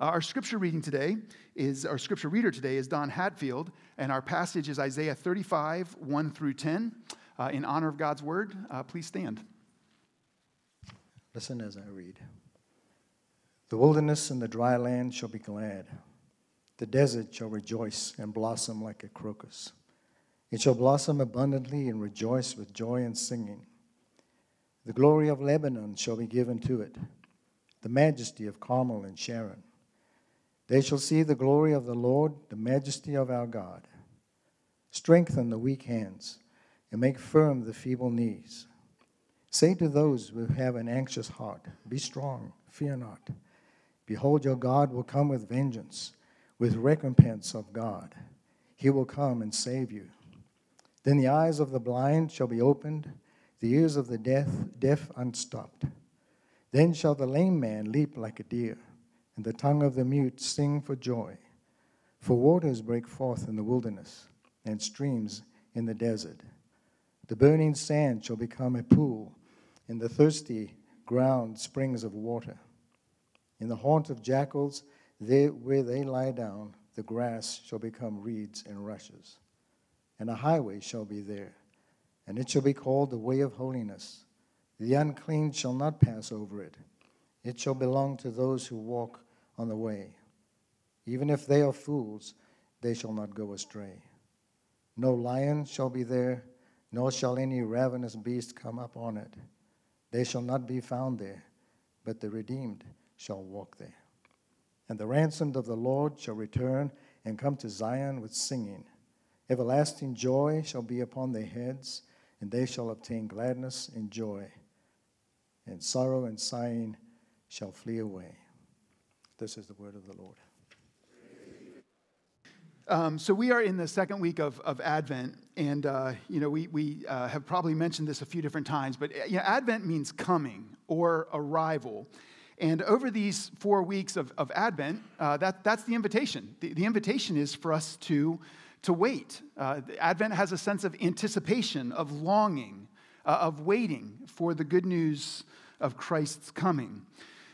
Our scripture reader today is Don Hatfield, and our passage is Isaiah 35, 1 through 10. In honor of God's word, please stand. Listen as I read. The wilderness and the dry land shall be glad. The desert shall rejoice and blossom like a crocus. It shall blossom abundantly and rejoice with joy and singing. The glory of Lebanon shall be given to it, the majesty of Carmel and Sharon. They shall see the glory of the Lord, the majesty of our God. Strengthen the weak hands and make firm the feeble knees. Say to those who have an anxious heart, be strong, fear not. Behold, your God will come with vengeance, with recompense of God. He will come and save you. Then the eyes of the blind shall be opened, the ears of the deaf unstopped. Then shall the lame man leap like a deer, and the tongue of the mute sing for joy. For waters break forth in the wilderness, and streams in the desert. The burning sand shall become a pool, and the thirsty ground springs of water. In the haunt of jackals, where they lie down, the grass shall become reeds and rushes. And a highway shall be there, and it shall be called the way of holiness. The unclean shall not pass over it. It shall belong to those who walk on the way. Even if they are fools, they shall not go astray. No lion shall be there, nor shall any ravenous beast come up on it. They shall not be found there, but the redeemed shall walk there. And the ransomed of the Lord shall return and come to Zion with singing. Everlasting joy shall be upon their heads, and they shall obtain gladness and joy. And sorrow and sighing shall flee away. This is the word of the Lord. So we are in the second week of Advent, and we have probably mentioned this a few different times, but Advent means coming or arrival. And over these 4 weeks of Advent, that's the invitation. The invitation is for us to wait. Advent has a sense of anticipation, of longing, of waiting for the good news of Christ's coming.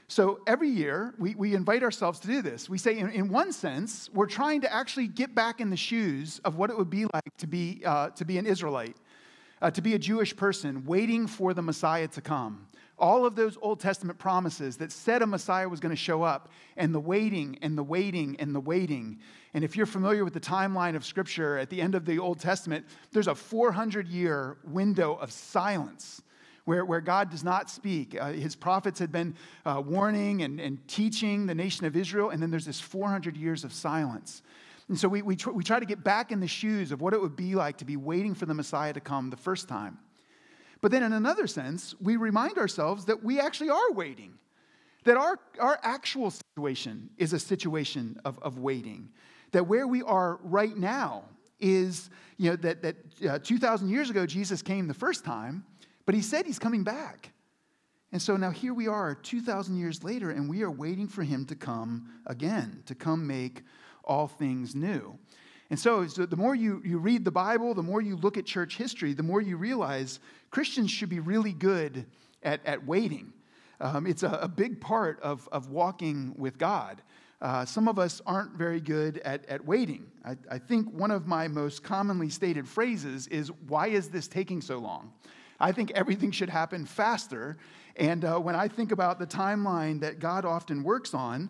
So every year, we invite ourselves to do this. We say, in one sense, we're trying to actually get back in the shoes of what it would be like to be an Israelite, to be a Jewish person waiting for the Messiah to come. All of those Old Testament promises that said a Messiah was going to show up, and the waiting, and the waiting, and the waiting. And if you're familiar with the timeline of Scripture, at the end of the Old Testament, there's a 400-year window of silence where God does not speak. His prophets had been warning and teaching the nation of Israel, and then there's this 400 years of silence. And so we try to get back in the shoes of what it would be like to be waiting for the Messiah to come the first time. But then in another sense, we remind ourselves that we actually are waiting, that our actual situation is a situation of waiting, that where we are right now is, that 2,000 years ago, Jesus came the first time, but he said he's coming back. And so now here we are 2,000 years later, and we are waiting for him to come again, to come make all things new. And so the more you read the Bible, the more you look at church history, the more you realize Christians should be really good at waiting. It's a big part of walking with God. Some of us aren't very good at waiting. I think one of my most commonly stated phrases is, "Why is this taking so long?" I think everything should happen faster. And when I think about the timeline that God often works on,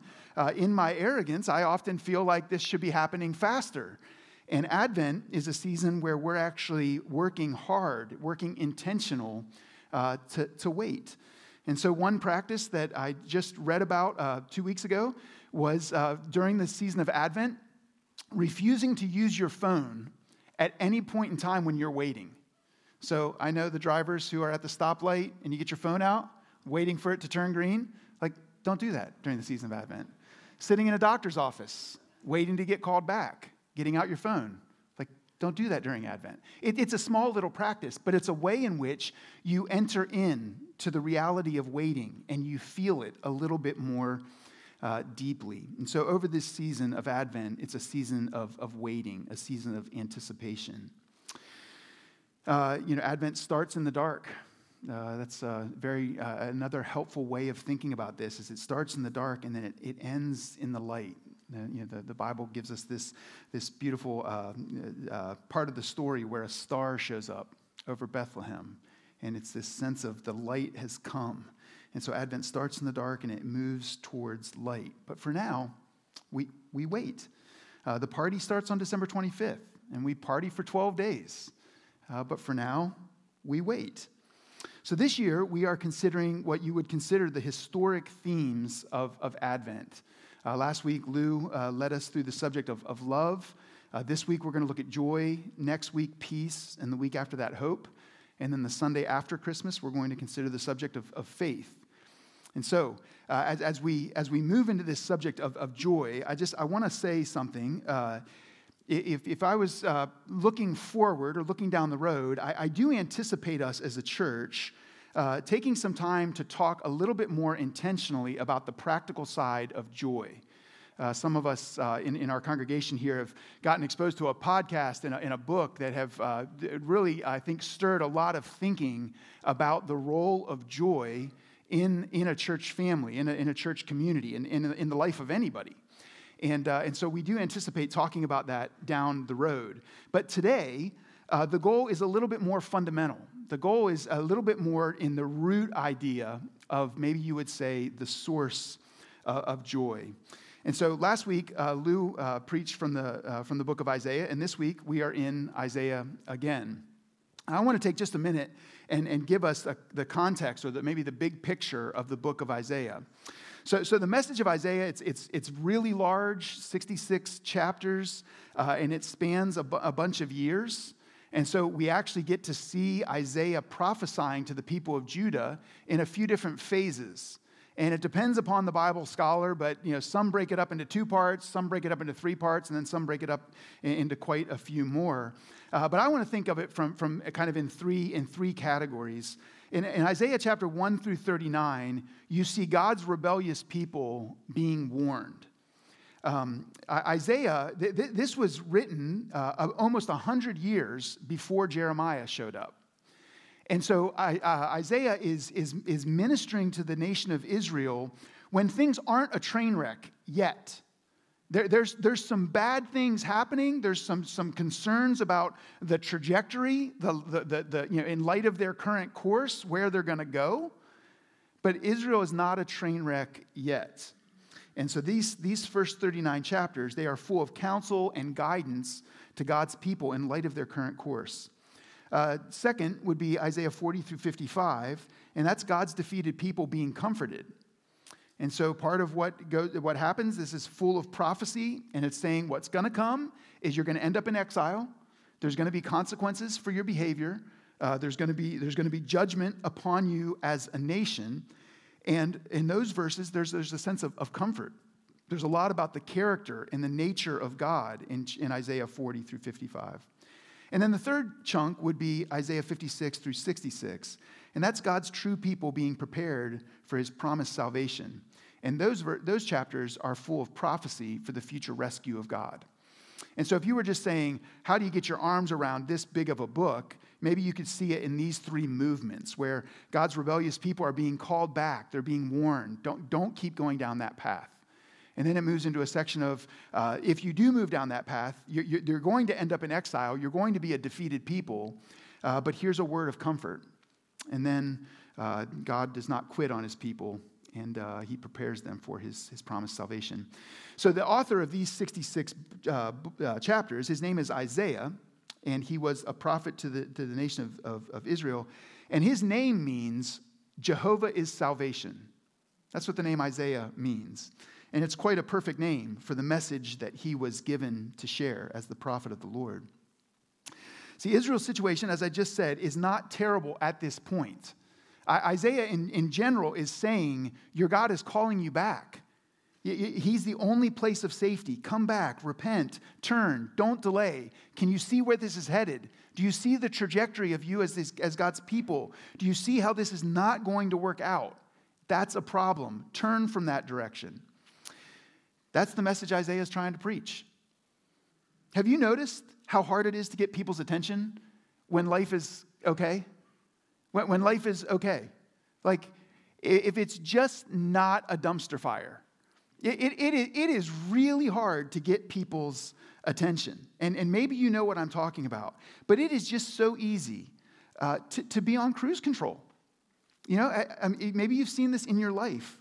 in my arrogance, I often feel like this should be happening faster. And Advent is a season where we're actually working hard, working intentional to wait. And so one practice that I just read about 2 weeks ago was during the season of Advent, refusing to use your phone at any point in time when you're waiting. So I know the drivers who are at the stoplight and you get your phone out, waiting for it to turn green. Like, don't do that during the season of Advent. Sitting in a doctor's office, waiting to get called back, getting out your phone. Like, don't do that during Advent. It's a small little practice, but it's a way in which you enter in to the reality of waiting and you feel it a little bit more deeply. And so over this season of Advent, it's a season of waiting, a season of anticipation. Advent starts in the dark. That's very another helpful way of thinking about this, is it starts in the dark and then it ends in the light. You know, the Bible gives us this beautiful part of the story where a star shows up over Bethlehem, and it's this sense of the light has come. And so Advent starts in the dark and it moves towards light. But for now, we wait. The party starts on December 25th, and we party for 12 days. But for now, we wait. So this year, we are considering what you would consider the historic themes of Advent. Last week, Lou led us through the subject of love. This week, we're going to look at joy. Next week, peace. And the week after that, hope. And then the Sunday after Christmas, we're going to consider the subject of faith. And so, as we move into this subject of joy, I want to say something. If I was looking forward or looking down the road, I do anticipate us as a church taking some time to talk a little bit more intentionally about the practical side of joy. Some of us in our congregation here have gotten exposed to a podcast and a book that have really, I think, stirred a lot of thinking about the role of joy in a church family, in a church community, and in the life of anybody. And so we do anticipate talking about that down the road. But today, the goal is a little bit more fundamental. The goal is a little bit more in the root idea of, maybe you would say, the source of joy. And so last week, Lou preached from the book of Isaiah, and this week we are in Isaiah again. I want to take just a minute and give us the context, or maybe the big picture of the book of Isaiah. So the message of Isaiah, it's really large, 66 chapters, and it spans a bunch of years. And so we actually get to see Isaiah prophesying to the people of Judah in a few different phases. And it depends upon the Bible scholar, but you know, some break it up into two parts, some break it up into three parts, and then some break it up into quite a few more. But I want to think of it from kind of in three categories. In Isaiah chapter 1 through 39, you see God's rebellious people being warned. Isaiah, this was written almost 100 years before Jeremiah showed up. And so Isaiah is ministering to the nation of Israel when things aren't a train wreck yet. There's some bad things happening. There's some concerns about the trajectory, the you know, in light of their current course, where they're going to go. But Israel is not a train wreck yet. And so these first 39 chapters, they are full of counsel and guidance to God's people in light of their current course. Second would be Isaiah 40 through 55, and that's God's defeated people being comforted. And so part of what happens, this is full of prophecy, and it's saying what's going to come is you're going to end up in exile. There's going to be consequences for your behavior. There's going to be judgment upon you as a nation. And in those verses, there's a sense of comfort. There's a lot about the character and the nature of God in Isaiah 40 through 55. And then the third chunk would be Isaiah 56 through 66. And that's God's true people being prepared for his promised salvation. And those chapters are full of prophecy for the future rescue of God. And so if you were just saying, how do you get your arms around this big of a book? Maybe you could see it in these three movements where God's rebellious people are being called back. They're being warned. Don't keep going down that path. And then it moves into a section of, if you do move down that path, you're going to end up in exile. You're going to be a defeated people. But here's a word of comfort. And then God does not quit on his people, and he prepares them for his promised salvation. So the author of these 66 chapters, his name is Isaiah, and he was a prophet to the nation of Israel. And his name means Jehovah is salvation. That's what the name Isaiah means. And it's quite a perfect name for the message that he was given to share as the prophet of the Lord. See, Israel's situation, as I just said, is not terrible at this point. Isaiah, in general, is saying, your God is calling you back. He's the only place of safety. Come back, repent, turn, don't delay. Can you see where this is headed? Do you see the trajectory of you as God's people? Do you see how this is not going to work out? That's a problem. Turn from that direction. That's the message Isaiah is trying to preach. Have you noticed how hard it is to get people's attention when life is okay? when life is okay. Like, if it's just not a dumpster fire, it is really hard to get people's attention. And maybe you know what I'm talking about. But it is just so easy to be on cruise control. You know, maybe you've seen this in your life.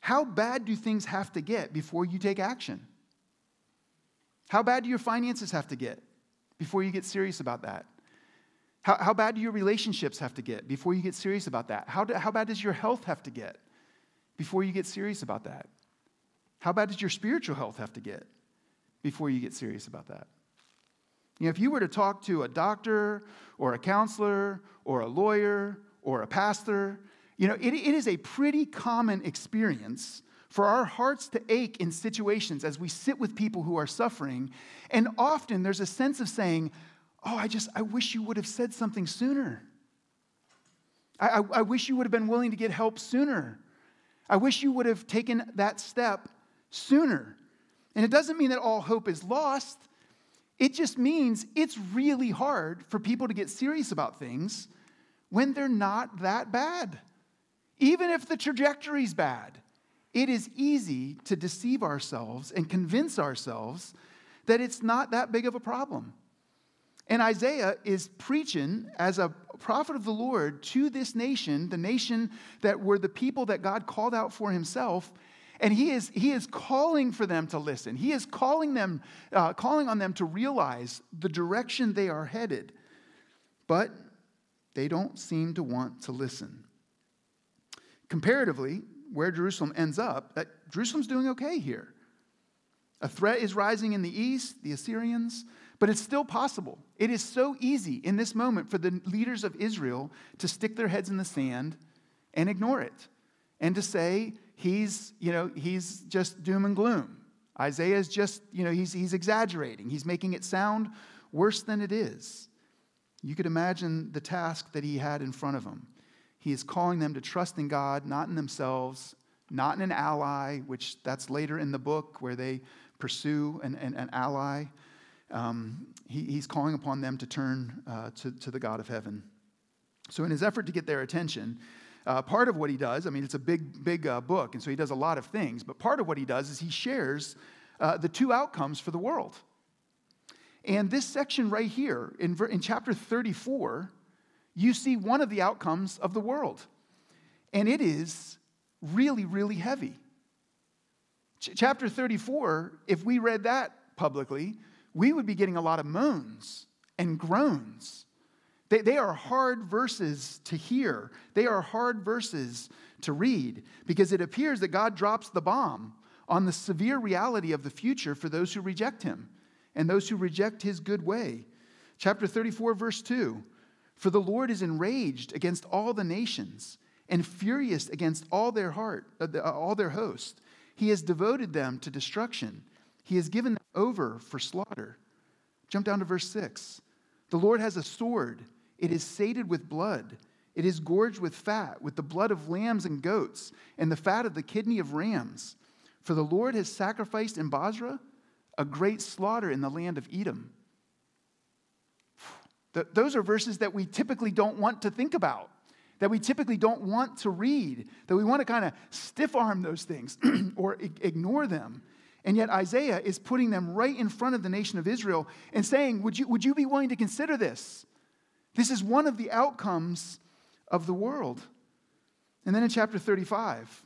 How bad do things have to get before you take action? How bad do your finances have to get before you get serious about that? How bad do your relationships have to get before you get serious about that? How bad does your health have to get before you get serious about that? How bad does your spiritual health have to get before you get serious about that? You know, if you were to talk to a doctor or a counselor or a lawyer or a pastor, you know, it is a pretty common experience for our hearts to ache in situations as we sit with people who are suffering. And often there's a sense of saying, oh, I wish you would have said something sooner. I wish you would have been willing to get help sooner. I wish you would have taken that step sooner. And it doesn't mean that all hope is lost. It just means it's really hard for people to get serious about things when they're not that bad. Even if the trajectory's bad, it is easy to deceive ourselves and convince ourselves that it's not that big of a problem. And Isaiah is preaching as a prophet of the Lord to this nation, the nation that were the people that God called out for himself. And he is calling for them to listen. He is calling on them to realize the direction they are headed. But they don't seem to want to listen. Comparatively, where Jerusalem ends up, Jerusalem's doing okay here. A threat is rising in the east, the Assyrians, but it's still possible. It is so easy in this moment for the leaders of Israel to stick their heads in the sand and ignore it and to say he's just doom and gloom. Isaiah's just, he's exaggerating. He's making it sound worse than it is. You could imagine the task that he had in front of him. He is calling them to trust in God, not in themselves, not in an ally, which that's later in the book where they pursue an ally. He's calling upon them to turn to the God of heaven. So in his effort to get their attention, part of what he does, it's a big book, and so he does a lot of things, but part of what he does is he shares the two outcomes for the world. And this section right here, in chapter 34, you see one of the outcomes of the world. And it is really, really heavy. Chapter 34, if we read that publicly, we would be getting a lot of moans and groans. They are hard verses to hear. They are hard verses to read because it appears that God drops the bomb on the severe reality of the future for those who reject him and those who reject his good way. Chapter 34, verse 2. For the Lord is enraged against all the nations and furious against all their host. He has devoted them to destruction. He has given them over for slaughter. Jump down to verse 6. The Lord has a sword. It is sated with blood. It is gorged with fat, with the blood of lambs and goats, and the fat of the kidney of rams. For the Lord has sacrificed in Bozrah a great slaughter in the land of Edom. Those are verses that we typically don't want to think about, that we typically don't want to read, that we want to kind of stiff-arm those things or ignore them. And yet Isaiah is putting them right in front of the nation of Israel and saying, would you be willing to consider this? This is one of the outcomes of the world. And then in chapter 35,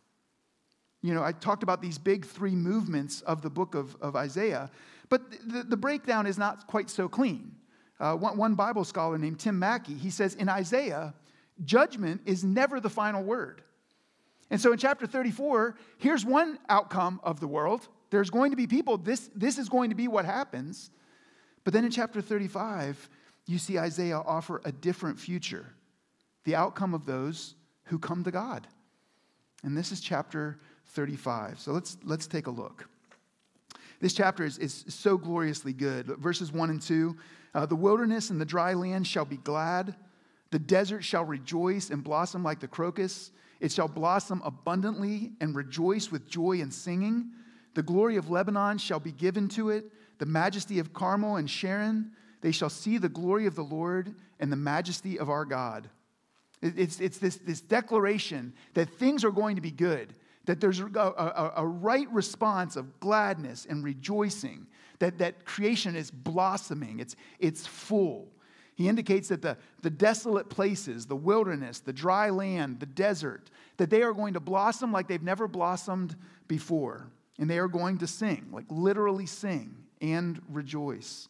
I talked about these big three movements of the book of Isaiah, but the breakdown is not quite so clean. One Bible scholar named Tim Mackie, he says, in Isaiah, judgment is never the final word. And so in chapter 34, here's one outcome of the world. There's going to be people, this is going to be what happens. But then in chapter 35, you see Isaiah offer a different future, the outcome of those who come to God. And this is chapter 35. So let's take a look. This chapter is so gloriously good. Verses 1 and 2, the wilderness and the dry land shall be glad. The desert shall rejoice and blossom like the crocus. It shall blossom abundantly and rejoice with joy and singing. The glory of Lebanon shall be given to it, the majesty of Carmel and Sharon. They shall see the glory of the Lord and the majesty of our God. It's this declaration that things are going to be good, that there's a right response of gladness and rejoicing, that creation is blossoming, it's full. He indicates that the desolate places, the wilderness, the dry land, the desert, that they are going to blossom like they've never blossomed before. And they are going to sing, like literally sing and rejoice.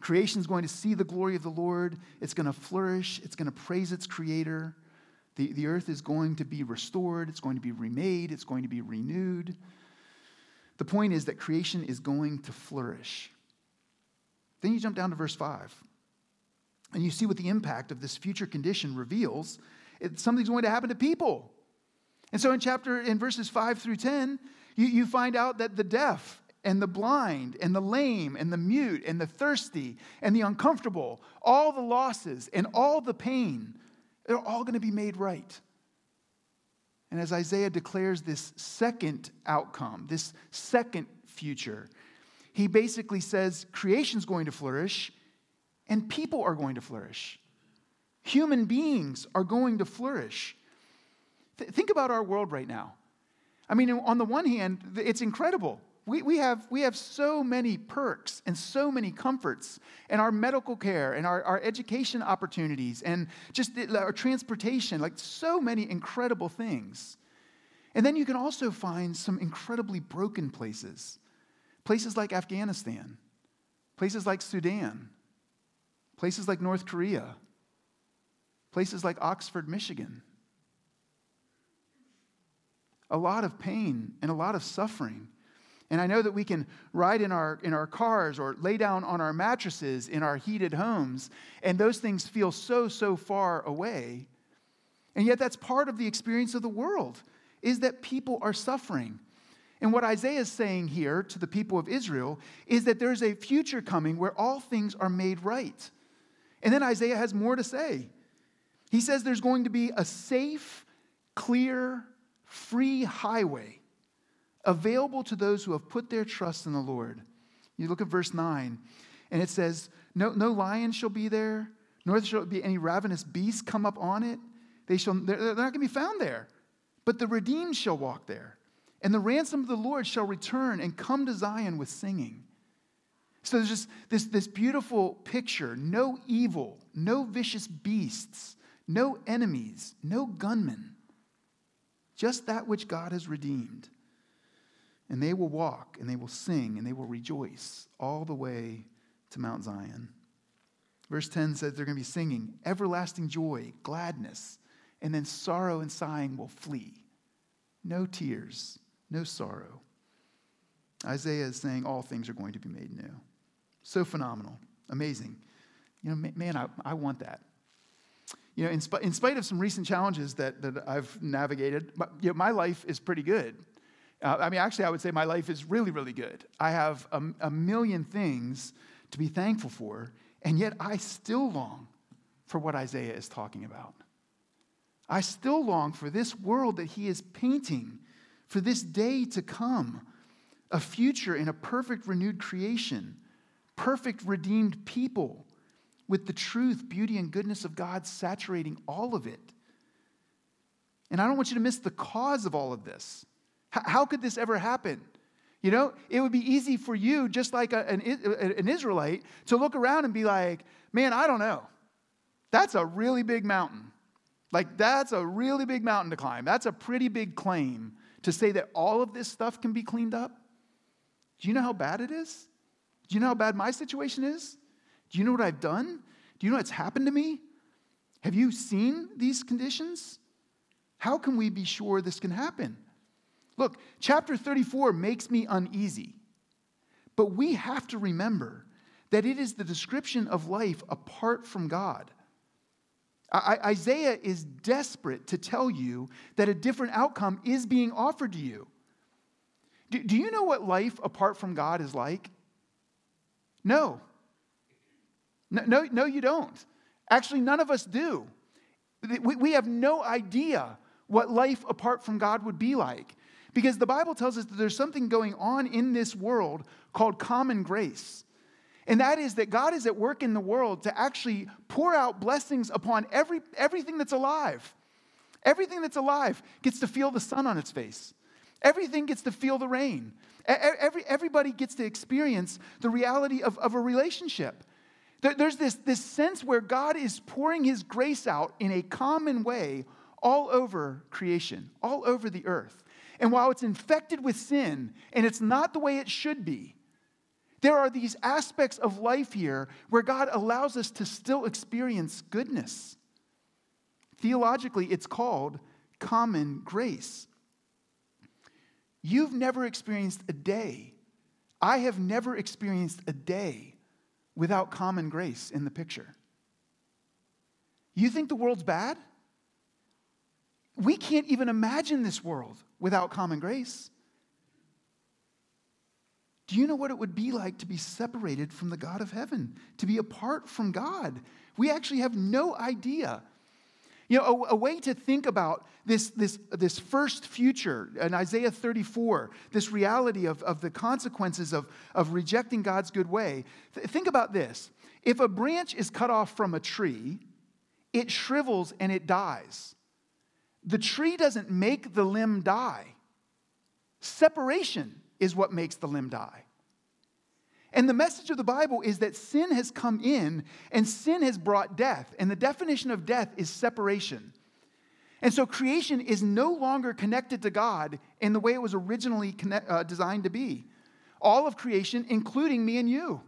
Creation is going to see the glory of the Lord. It's going to flourish. It's going to praise its creator. The earth is going to be restored. It's going to be remade. It's going to be renewed. The point is that creation is going to flourish. Then you jump down to verse 5. And you see what the impact of this future condition reveals. Something's going to happen to people. And so in verses 5 through 10, you find out that the deaf and the blind and the lame and the mute and the thirsty and the uncomfortable, all the losses and all the pain, they're all going to be made right. And as Isaiah declares this second outcome, this second future, he basically says creation's going to flourish and people are going to flourish. Human beings are going to flourish. Think about our world right now. I mean, on the one hand, it's incredible. We have so many perks and so many comforts, and our medical care and our education opportunities and just our transportation, like so many incredible things. And then you can also find some incredibly broken places like Afghanistan, places like Sudan, places like North Korea, places like Oxford, Michigan. A lot of pain and a lot of suffering. And I know that we can ride in our cars or lay down on our mattresses in our heated homes, and those things feel so, so far away. And yet that's part of the experience of the world, is that people are suffering. And what Isaiah is saying here to the people of Israel is that there's a future coming where all things are made right. And then Isaiah has more to say. He says there's going to be a safe, clear, free highway available to those who have put their trust in the Lord. You look at verse 9, and it says, no lion shall be there, nor shall be any ravenous beast come up on it. They're not going to be found there, but the redeemed shall walk there. And the ransom of the Lord shall return and come to Zion with singing. So there's just this beautiful picture. No evil, no vicious beasts, no enemies, no gunmen. Just that which God has redeemed. And they will walk, and they will sing, and they will rejoice all the way to Mount Zion. Verse 10 says they're going to be singing everlasting joy, gladness, and then sorrow and sighing will flee. No tears, no sorrow. Isaiah is saying all things are going to be made new. So phenomenal, amazing. Man, I want that. In spite of some recent challenges that I've navigated, my life is pretty good. I would say my life is really, really good. I have a million things to be thankful for, and yet I still long for what Isaiah is talking about. I still long for this world that he is painting, for this day to come, a future in a perfect renewed creation, perfect redeemed people, with the truth, beauty, and goodness of God saturating all of it. And I don't want you to miss the cause of all of this. How could this ever happen? It would be easy for you, just like an Israelite, to look around and be like, man, I don't know. That's a really big mountain. That's a really big mountain to climb. That's a pretty big claim to say that all of this stuff can be cleaned up. Do you know how bad it is? Do you know how bad my situation is? Do you know what I've done? Do you know what's happened to me? Have you seen these conditions? How can we be sure this can happen? Look, chapter 34 makes me uneasy, but we have to remember that it is the description of life apart from God. Isaiah is desperate to tell you that a different outcome is being offered to you. Do you know what life apart from God is like? No, you don't. Actually, none of us do. We have no idea what life apart from God would be like, because the Bible tells us that there's something going on in this world called common grace. And that is that God is at work in the world to actually pour out blessings upon everything that's alive. Everything that's alive gets to feel the sun on its face. Everything gets to feel the rain. Everybody gets to experience the reality of a relationship. There's this sense where God is pouring his grace out in a common way all over creation, all over the earth. And while it's infected with sin, and it's not the way it should be, there are these aspects of life here where God allows us to still experience goodness. Theologically, it's called common grace. You've never experienced a day. I have never experienced a day without common grace in the picture. You think the world's bad? We can't even imagine this world without common grace. Do you know what it would be like to be separated from the God of heaven, to be apart from God? We actually have no idea. You know, a way to think about this first future in Isaiah 34, this reality of the consequences of rejecting God's good way. Think about this. If a branch is cut off from a tree, it shrivels and it dies. The tree doesn't make the limb die. Separation is what makes the limb die. And the message of the Bible is that sin has come in, and sin has brought death. And the definition of death is separation. And so creation is no longer connected to God in the way it was originally designed to be. All of creation, including me and you.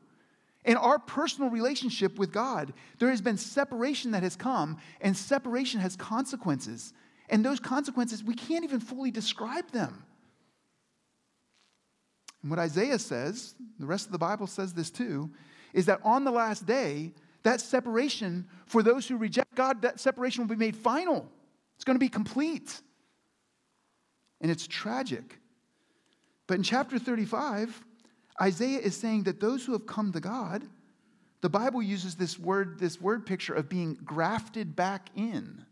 In our personal relationship with God, there has been separation that has come, and separation has consequences. And those consequences, we can't even fully describe them. And what Isaiah says, the rest of the Bible says this too, is that on the last day, that separation for those who reject God, that separation will be made final. It's going to be complete. And it's tragic. But in chapter 35, Isaiah is saying that those who have come to God, the Bible uses this word picture of being grafted back in.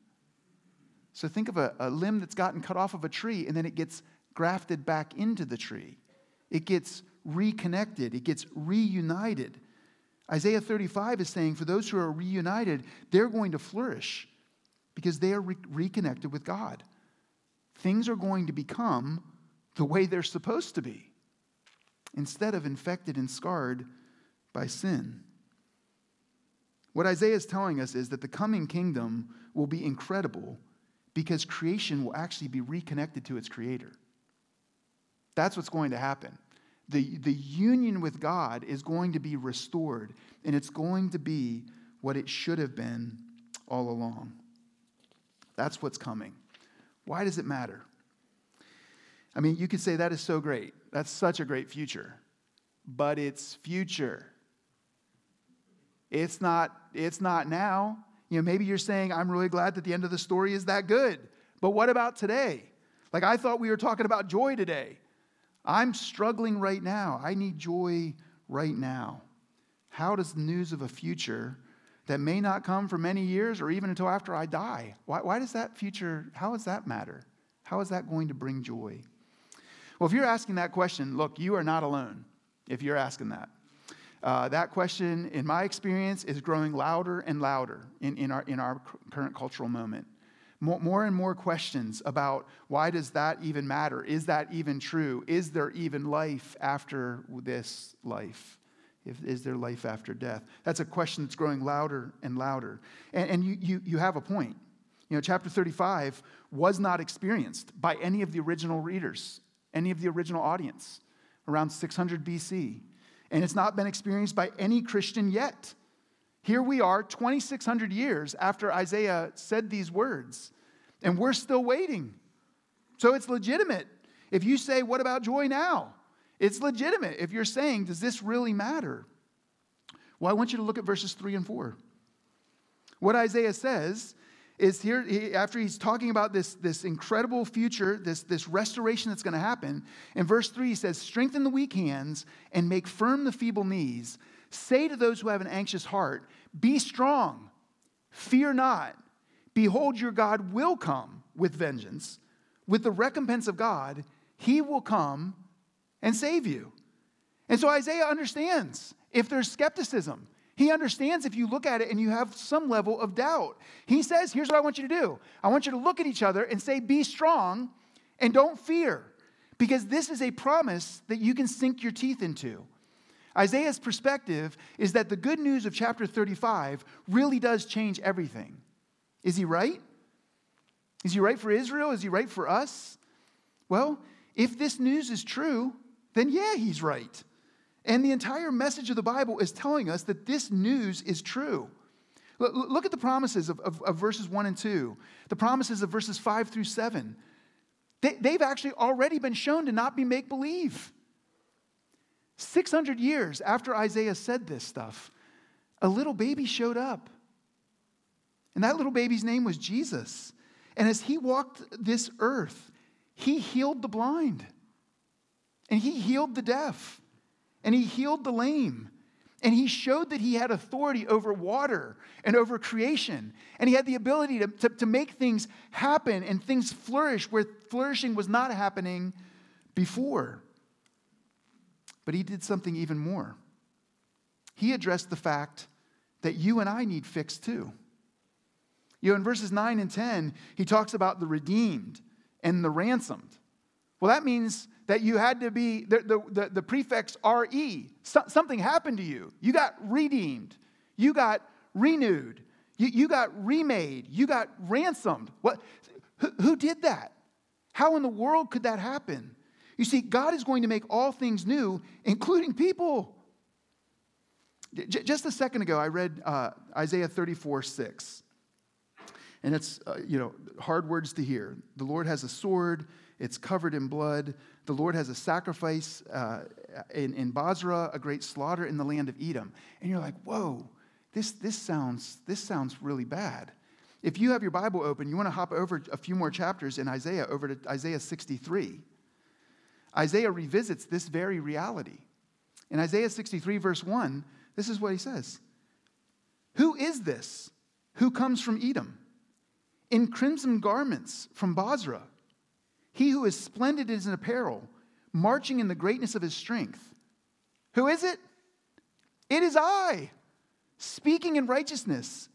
So think of a limb that's gotten cut off of a tree, and then it gets grafted back into the tree. It gets reconnected. It gets reunited. Isaiah 35 is saying for those who are reunited, they're going to flourish because they are reconnected with God. Things are going to become the way they're supposed to be instead of infected and scarred by sin. What Isaiah is telling us is that the coming kingdom will be incredible because creation will actually be reconnected to its creator. That's what's going to happen. The union with God is going to be restored, and it's going to be what it should have been all along. That's what's coming. Why does it matter? I mean, you could say that is so great. That's such a great future. But it's future. It's not now. You know, maybe you're saying, I'm really glad that the end of the story is that good. But what about today? Like, I thought we were talking about joy today. I'm struggling right now. I need joy right now. How does the news of a future that may not come for many years or even until after I die, why does that future, how does that matter? How is that going to bring joy? Well, if you're asking that question, look, you are not alone if you're asking that. That question, in my experience, is growing louder and louder in our current cultural moment. More and more questions about why does that even matter? Is that even true? Is there even life after this life? Is there life after death? That's a question that's growing louder and louder. And you have a point. You know, chapter 35 was not experienced by any of the original readers, any of the original audience around 600 BC. And it's not been experienced by any Christian yet. Here we are 2,600 years after Isaiah said these words, and we're still waiting. So it's legitimate. If you say, what about joy now? It's legitimate if you're saying, does this really matter? Well, I want you to look at verses 3 and 4. What Isaiah says is here, after he's talking about this incredible future, this restoration that's going to happen, in verse 3 he says, strengthen the weak hands and make firm the feeble knees. Say to those who have an anxious heart, be strong, fear not. Behold, your God will come with vengeance. With the recompense of God, he will come and save you. And so Isaiah understands if there's skepticism. He understands if you look at it and you have some level of doubt. He says, here's what I want you to do. I want you to look at each other and say, be strong and don't fear, because this is a promise that you can sink your teeth into. Isaiah's perspective is that the good news of chapter 35 really does change everything. Is he right? Is he right for Israel? Is he right for us? Well, if this news is true, then yeah, he's right. And the entire message of the Bible is telling us that this news is true. Look at the promises of verses 1 and 2, the promises of verses 5 through 7. They've actually already been shown to not be make-believe. 600 years after Isaiah said this stuff, a little baby showed up. And that little baby's name was Jesus. And as he walked this earth, he healed the blind. And he healed the deaf. And he healed the lame. And he showed that he had authority over water and over creation. And he had the ability to make things happen and things flourish where flourishing was not happening before. But he did something even more. He addressed the fact that you and I need fixed too. You know, in verses 9 and 10, he talks about the redeemed and the ransomed. Well, that means that you had to be, the prefix RE, something happened to you. You got redeemed. You got renewed. You got remade. You got ransomed. What? Who did that? How in the world could that happen? You see, God is going to make all things new, including people. Just a second ago, I read Isaiah 34:6. And it's, hard words to hear. The Lord has a sword. It's covered in blood. The Lord has a sacrifice in Bozrah, a great slaughter in the land of Edom. And you're like, whoa, this sounds really bad. If you have your Bible open, you want to hop over a few more chapters in Isaiah, over to Isaiah 63. Isaiah revisits this very reality. In Isaiah 63, verse 1, this is what he says. Who is this who comes from Edom? In crimson garments from Bozrah, he who is splendid is in apparel, marching in the greatness of his strength. Who is it? It is I, speaking in righteousness,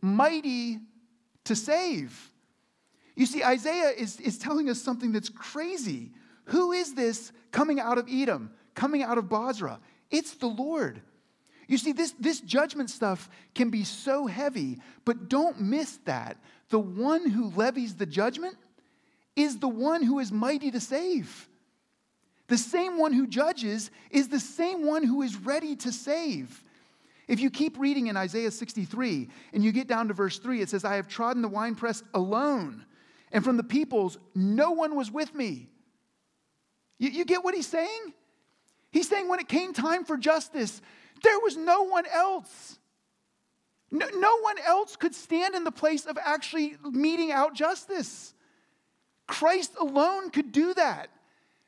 mighty to save. You see, Isaiah is telling us something that's crazy. Who is this coming out of Edom, coming out of Bozrah? It's the Lord. You see, this judgment stuff can be so heavy, but don't miss that. The one who levies the judgment is the one who is mighty to save. The same one who judges is the same one who is ready to save. If you keep reading in Isaiah 63 and you get down to verse 3, it says, I have trodden the winepress alone, and from the peoples no one was with me. You get what he's saying? He's saying when it came time for justice, there was no one else. No one else could stand in the place of actually meting out justice. Christ alone could do that.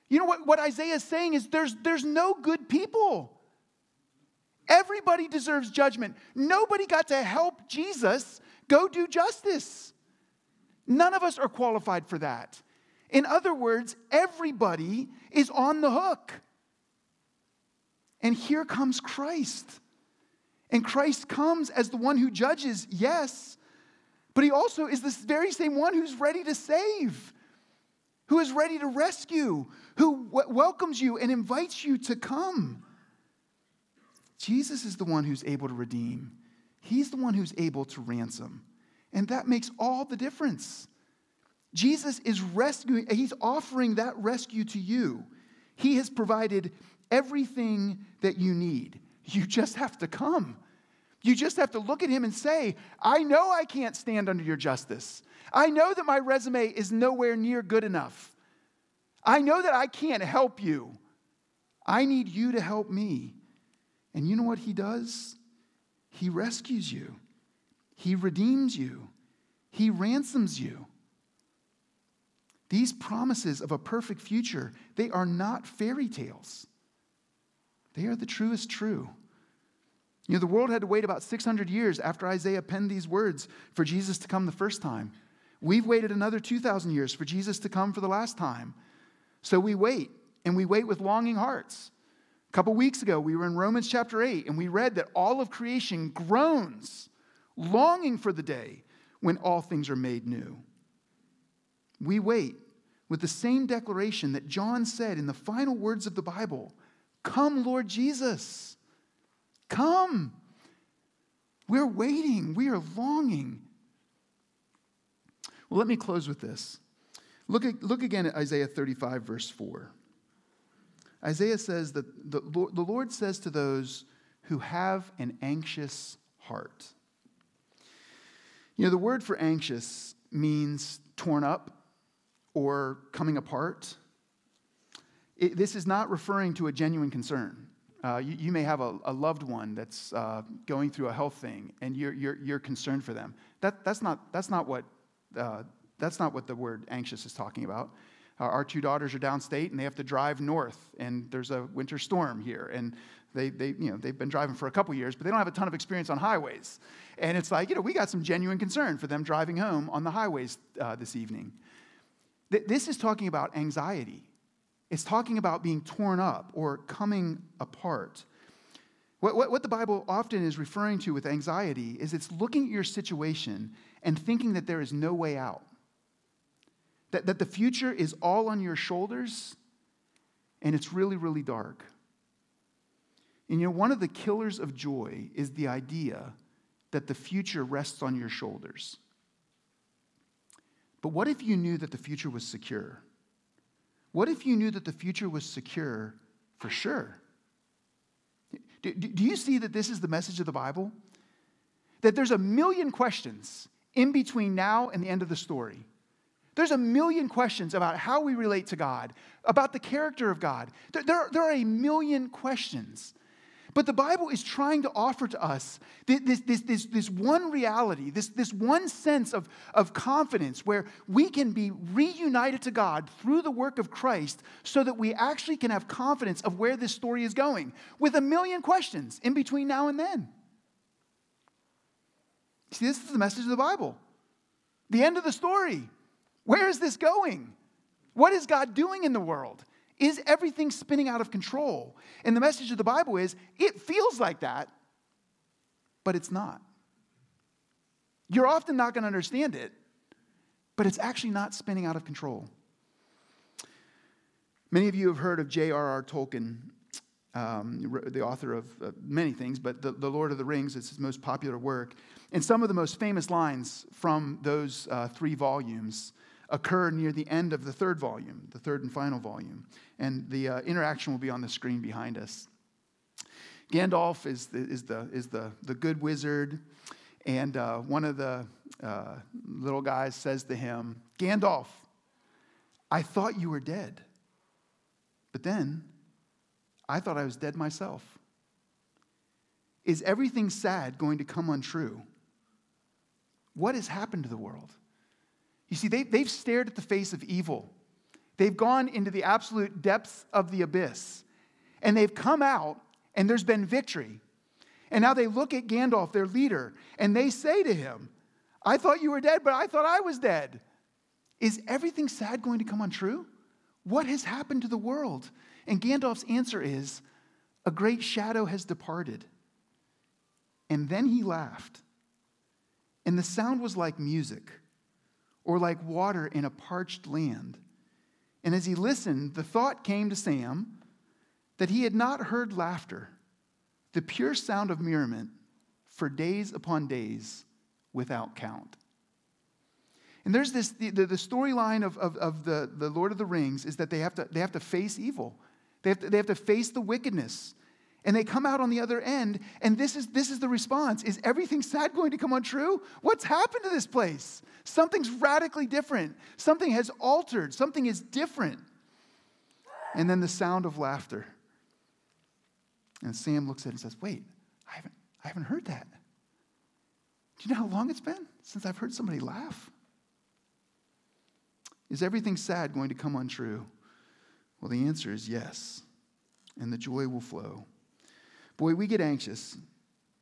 You know what Isaiah is saying is there's no good people. Everybody deserves judgment. Nobody got to help Jesus go do justice. None of us are qualified for that. In other words, everybody is on the hook. And here comes Christ. And Christ comes as the one who judges, yes, but he also is this very same one who's ready to save, who is ready to rescue, who welcomes you and invites you to come. Jesus is the one who's able to redeem. He's the one who's able to ransom. And that makes all the difference. Jesus is rescuing, he's offering that rescue to you. He has provided everything that you need. You just have to come. You just have to look at him and say, I know I can't stand under your justice. I know that my resume is nowhere near good enough. I know that I can't help you. I need you to help me. And you know what he does? He rescues you. He redeems you. He ransoms you. These promises of a perfect future, they are not fairy tales. They are the truest true. You know, the world had to wait about 600 years after Isaiah penned these words for Jesus to come the first time. We've waited another 2,000 years for Jesus to come for the last time. So we wait, and we wait with longing hearts. A couple weeks ago, we were in Romans chapter 8, and we read that all of creation groans, longing for the day when all things are made new. We wait with the same declaration that John said in the final words of the Bible, "Come, Lord Jesus, come." We're waiting. We are longing. Well, let me close with this. Look again at Isaiah 35, verse 4. Isaiah says that the Lord says to those who have an anxious heart. You know, the word for anxious means torn up or coming apart. This is not referring to a genuine concern. You may have a loved one that's going through a health thing, and you're concerned for them. That's not what the word anxious is talking about. Our two daughters are downstate, and they have to drive north, and there's a winter storm here, and they've been driving for a couple years, but they don't have a ton of experience on highways, and it's like, we got some genuine concern for them driving home on the highways this evening. This is talking about anxiety. It's talking about being torn up or coming apart. What the Bible often is referring to with anxiety is it's looking at your situation and thinking that there is no way out. That the future is all on your shoulders, and it's really, really dark. And one of the killers of joy is the idea that the future rests on your shoulders. But what if you knew that the future was secure? What if you knew that the future was secure for sure? Do you see that this is the message of the Bible? That there's a million questions in between now and the end of the story. There's a million questions about how we relate to God, about the character of God. There are a million questions. But the Bible is trying to offer to us this one reality, this one sense of confidence where we can be reunited to God through the work of Christ so that we actually can have confidence of where this story is going with a million questions in between now and then. See, this is the message of the Bible. The end of the story. Where is this going? What is God doing in the world? Is everything spinning out of control? And the message of the Bible is, it feels like that, but it's not. You're often not going to understand it, but it's actually not spinning out of control. Many of you have heard of J.R.R. Tolkien, the author of many things, but the Lord of the Rings is his most popular work. And some of the most famous lines from those three volumes occur near the end of the third volume, the third and final volume. And the interaction will be on the screen behind us. Gandalf is the good wizard. And one of the little guys says to him, "Gandalf, I thought you were dead. But then I thought I was dead myself. Is everything sad going to come untrue? What has happened to the world?" You see, they've stared at the face of evil. They've gone into the absolute depths of the abyss. And they've come out, and there's been victory. And now they look at Gandalf, their leader, and they say to him, "I thought you were dead, but I thought I was dead. Is everything sad going to come untrue? What has happened to the world?" And Gandalf's answer is, "A great shadow has departed." And then he laughed. And the sound was like music, or like water in a parched land. And as he listened, the thought came to Sam that he had not heard laughter, the pure sound of merriment, for days upon days without count. And there's this, the storyline of the Lord of the Rings is that they have to face evil. They have to face the wickedness. And they come out on the other end, and this is the response. Is everything sad going to come untrue? What's happened to this place? Something's radically different. Something has altered. Something is different. And then the sound of laughter. And Sam looks at it and says, "Wait, I haven't heard that. Do you know how long it's been since I've heard somebody laugh? Is everything sad going to come untrue?" Well, the answer is yes, and the joy will flow. Boy, we get anxious.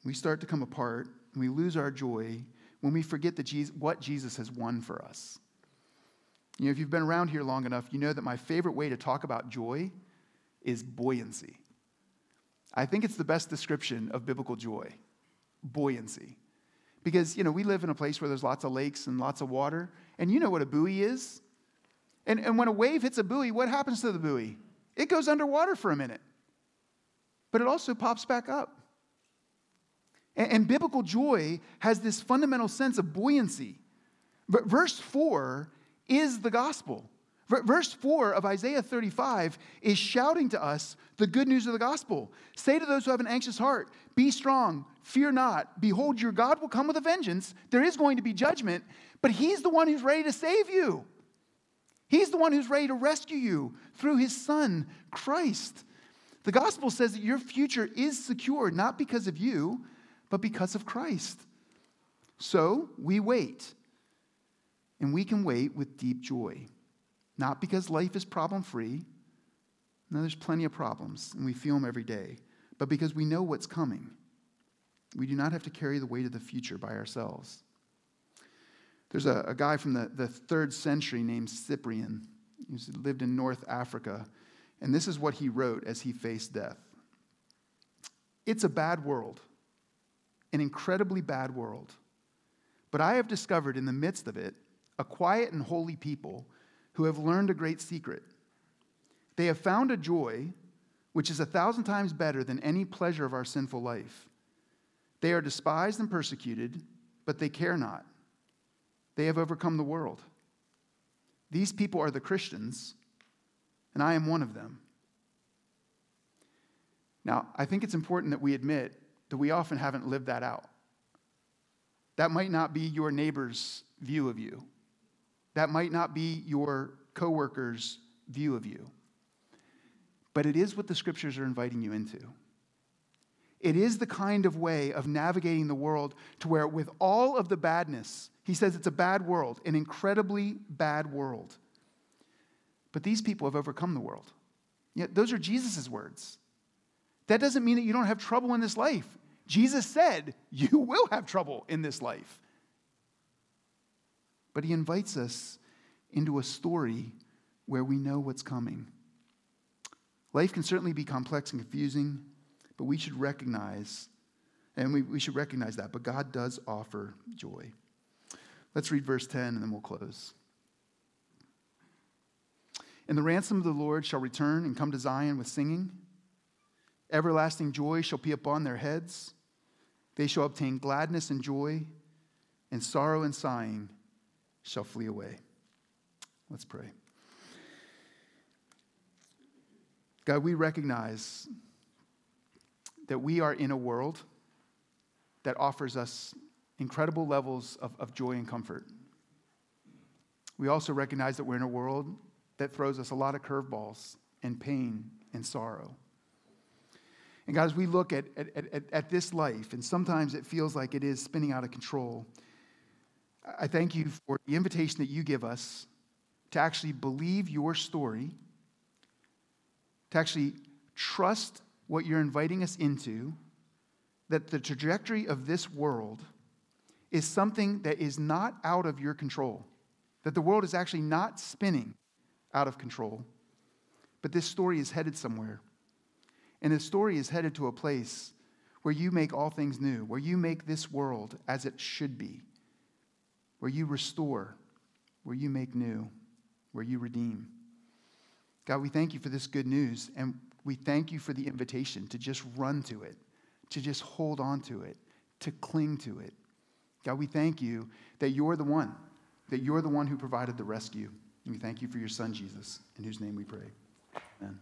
We start to come apart. And we lose our joy when we forget what Jesus has won for us. If you've been around here long enough, you know that my favorite way to talk about joy is buoyancy. I think it's the best description of biblical joy, buoyancy. Because, you know, we live in a place where there's lots of lakes and lots of water, and you know what a buoy is. And when a wave hits a buoy, what happens to the buoy? It goes underwater for a minute, but it also pops back up. And biblical joy has this fundamental sense of buoyancy. Verse 4 is the gospel. Verse 4 of Isaiah 35 is shouting to us the good news of the gospel. Say to those who have an anxious heart, be strong, fear not. Behold, your God will come with a vengeance. There is going to be judgment, but he's the one who's ready to save you. He's the one who's ready to rescue you through his son, Christ. The gospel says that your future is secure, not because of you, but because of Christ. So we wait, and we can wait with deep joy. Not because life is problem-free. No, there's plenty of problems, and we feel them every day. But because we know what's coming. We do not have to carry the weight of the future by ourselves. There's a guy from the 3rd century named Cyprian. He lived in North Africa. And this is what he wrote as he faced death. It's a bad world, an incredibly bad world. But I have discovered in the midst of it a quiet and holy people who have learned a great secret. They have found a joy which is 1,000 times better than any pleasure of our sinful life. They are despised and persecuted, but they care not. They have overcome the world. These people are the Christians, and I am one of them. Now, I think it's important that we admit that we often haven't lived that out. That might not be your neighbor's view of you. That might not be your coworker's view of you. But it is what the scriptures are inviting you into. It is the kind of way of navigating the world to where with all of the badness, he says it's a bad world, an incredibly bad world. But these people have overcome the world. Yet those are Jesus' words. That doesn't mean that you don't have trouble in this life. Jesus said, you will have trouble in this life. But he invites us into a story where we know what's coming. Life can certainly be complex and confusing, but we should recognize, and we should recognize that, but God does offer joy. Let's read verse 10, and then we'll close. And the ransom of the Lord shall return and come to Zion with singing. Everlasting joy shall be upon their heads. They shall obtain gladness and joy, and sorrow and sighing shall flee away. Let's pray. God, we recognize that we are in a world that offers us incredible levels of joy and comfort. We also recognize that we're in a world that throws us a lot of curveballs and pain and sorrow. And God, as we look at this life, and sometimes it feels like it is spinning out of control, I thank you for the invitation that you give us to actually believe your story, to actually trust what you're inviting us into, that the trajectory of this world is something that is not out of your control, that the world is actually not spinning out of control, but this story is headed somewhere. And this story is headed to a place where you make all things new, where you make this world as it should be, where you restore, where you make new, where you redeem. God, we thank you for this good news, and we thank you for the invitation to just run to it, to just hold on to it, to cling to it. God, we thank you that you're the one, who provided the rescue. And we thank you for your son, Jesus, in whose name we pray. Amen.